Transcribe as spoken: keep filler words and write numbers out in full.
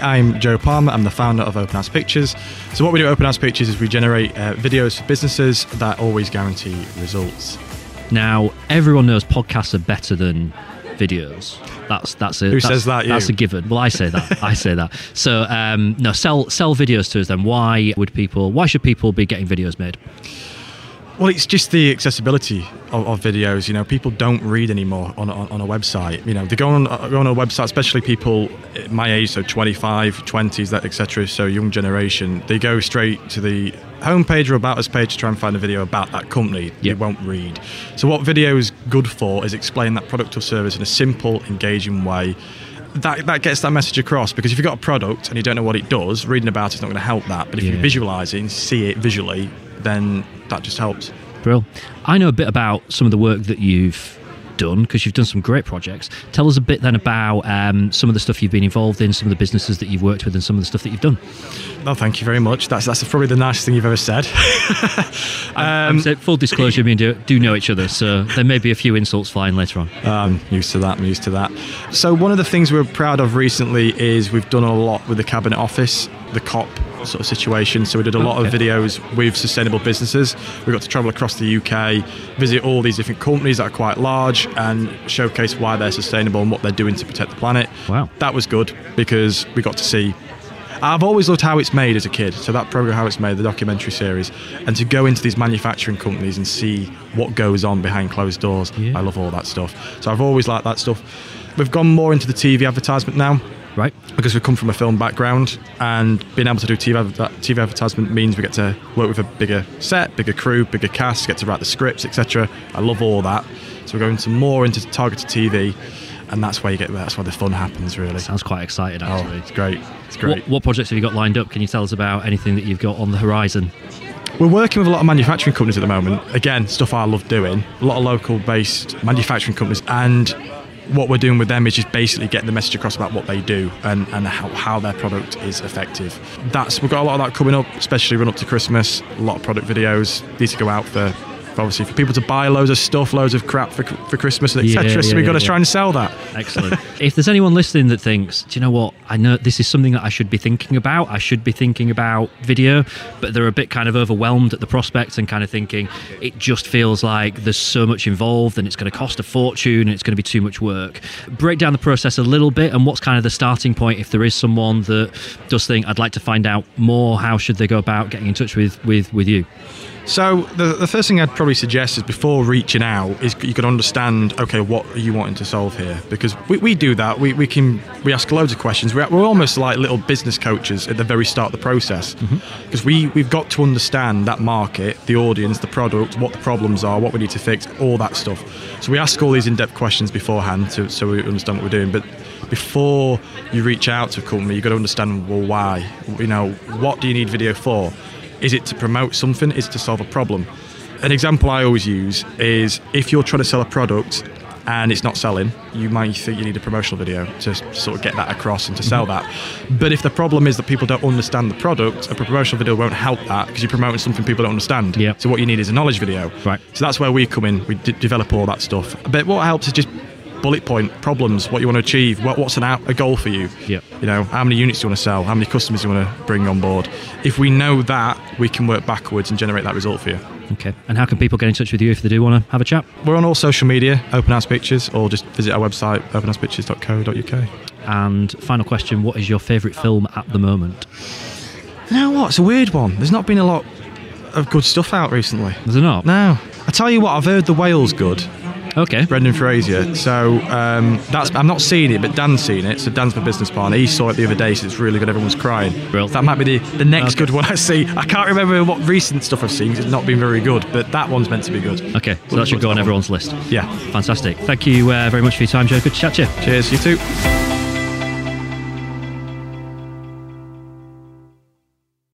Hi, I'm Joe Palmer. I'm the founder of Open House Pictures. So what we do at Open House Pictures is we generate uh, videos for businesses that always guarantee results. Now, everyone knows podcasts are better than videos. That's that's it. Who that's, says that? You? That's a given. Well, I say that. I say that. So um, no, sell sell videos to us. Then why would people? Why should people be getting videos made? Well, it's just the accessibility of, of videos. You know, people don't read anymore on, on, on a website. You know, they go on, go on a website, especially people my age, so twenty-five, twenties, that et cetera. So young generation, they go straight to the homepage or about us page to try and find a video about that company. Yep. They won't read. So what video is good for is explain that product or service in a simple, engaging way. That that gets that message across, because if you've got a product and you don't know what it does, reading about it's not going to help that. But if yeah. you're visualising, see it visually, then that just helps. Brill. I know a bit about some of the work that you've done, because you've done some great projects. Tell us a bit then about um, some of the stuff you've been involved in, some of the businesses that you've worked with, and some of the stuff that you've done. Well, thank you very much. That's that's probably the nicest thing you've ever said. um, um, full disclosure, we do, do know each other, so there may be a few insults flying later on. Um, used to that, I'm used to that. So one of the things we're proud of recently is we've done a lot with the Cabinet Office, the COP sort of situation. So we did a lot okay. of videos with sustainable businesses. We got to travel across the U K, visit all these different companies that are quite large and showcase why they're sustainable and what they're doing to protect the planet. Wow. That was good, because we got to see. I've always loved How It's Made as a kid. So that program, How It's Made, the documentary series, and to go into these manufacturing companies and see what goes on behind closed doors. Yeah. I love all that stuff. So I've always liked that stuff. We've gone more into the T V advertisement now. Right. Because we come from a film background, and being able to do T V, T V advertisement means we get to work with a bigger set, bigger crew, bigger cast, get to write the scripts, et cetera. I love all that. So we're going to more into targeted T V, and that's where you get that's where the fun happens, really. That sounds quite exciting, actually. Oh, it's great. It's great. What, what projects have you got lined up? Can you tell us about anything that you've got on the horizon? We're working with a lot of manufacturing companies at the moment. Again, stuff I love doing. A lot of local-based manufacturing companies, and what we're doing with them is just basically getting the message across about what they do and, and how, how their product is effective. That's We've got a lot of that coming up, especially run up to Christmas. A lot of product videos. These go out for, for obviously for people to buy loads of stuff, loads of crap for, for Christmas, et cetera. Yeah, yeah, so we've yeah, got to yeah. try and sell that. Excellent. If there's anyone listening that thinks, do you know what, I know this is something that I should be thinking about. I should be thinking about video, but they're a bit kind of overwhelmed at the prospect and kind of thinking it just feels like there's so much involved and it's going to cost a fortune and it's going to be too much work. Break down the process a little bit, and what's kind of the starting point if there is someone that does think, I'd like to find out more, how should they go about getting in touch with, with, with you? So the, the first thing I'd probably suggest is, before reaching out, is you can understand, okay, what are you wanting to solve here? Because we, we do that. We we can we ask loads of questions. We're, we're almost like little business coaches at the very start of the process, because mm-hmm. we, we've got to understand that market, the audience, the product, what the problems are, what we need to fix, all that stuff. So we ask all these in-depth questions beforehand to, so we understand what we're doing. But before you reach out to a company, you've got to understand, well, why? You know, what do you need video for? Is it to promote something? Is it to solve a problem? An example I always use is, if you're trying to sell a product and it's not selling, you might think you need a promotional video to sort of get that across and to sell that. But if the problem is that people don't understand the product, a promotional video won't help that, because you're promoting something people don't understand. Yep. So what you need is a knowledge video. Right. So that's where we come in. We d- develop all that stuff. But what helps is just bullet point problems, what you want to achieve, what, what's an out, a goal for you. Yep. You know, how many units do you want to sell, how many customers do you want to bring on board. If we know that, we can work backwards and generate that result for you. Okay, and how can people get in touch with you if they do want to have a chat? We're on all social media, Open House Pictures, or just visit our website, open house pictures dot co dot u k. And final question, what is your favourite film at the moment? You know what, it's a weird one. There's not been a lot of good stuff out recently. Is there not? No. I tell you what, I've heard The Whale's good. Okay. Brendan Fraser. So um, that's I'm not seeing it, but Dan's seen it. So Dan's my business partner. He saw it the other day, so it's really good. Everyone's crying. Brilliant. That might be the, the next okay. good one I see. I can't remember what recent stuff I've seen, because it's not been very good, but that one's meant to be good. Okay, so that should go on everyone's list. Yeah. Fantastic. Thank you uh, very much for your time, Joe. Good to chat to you. Cheers, you too.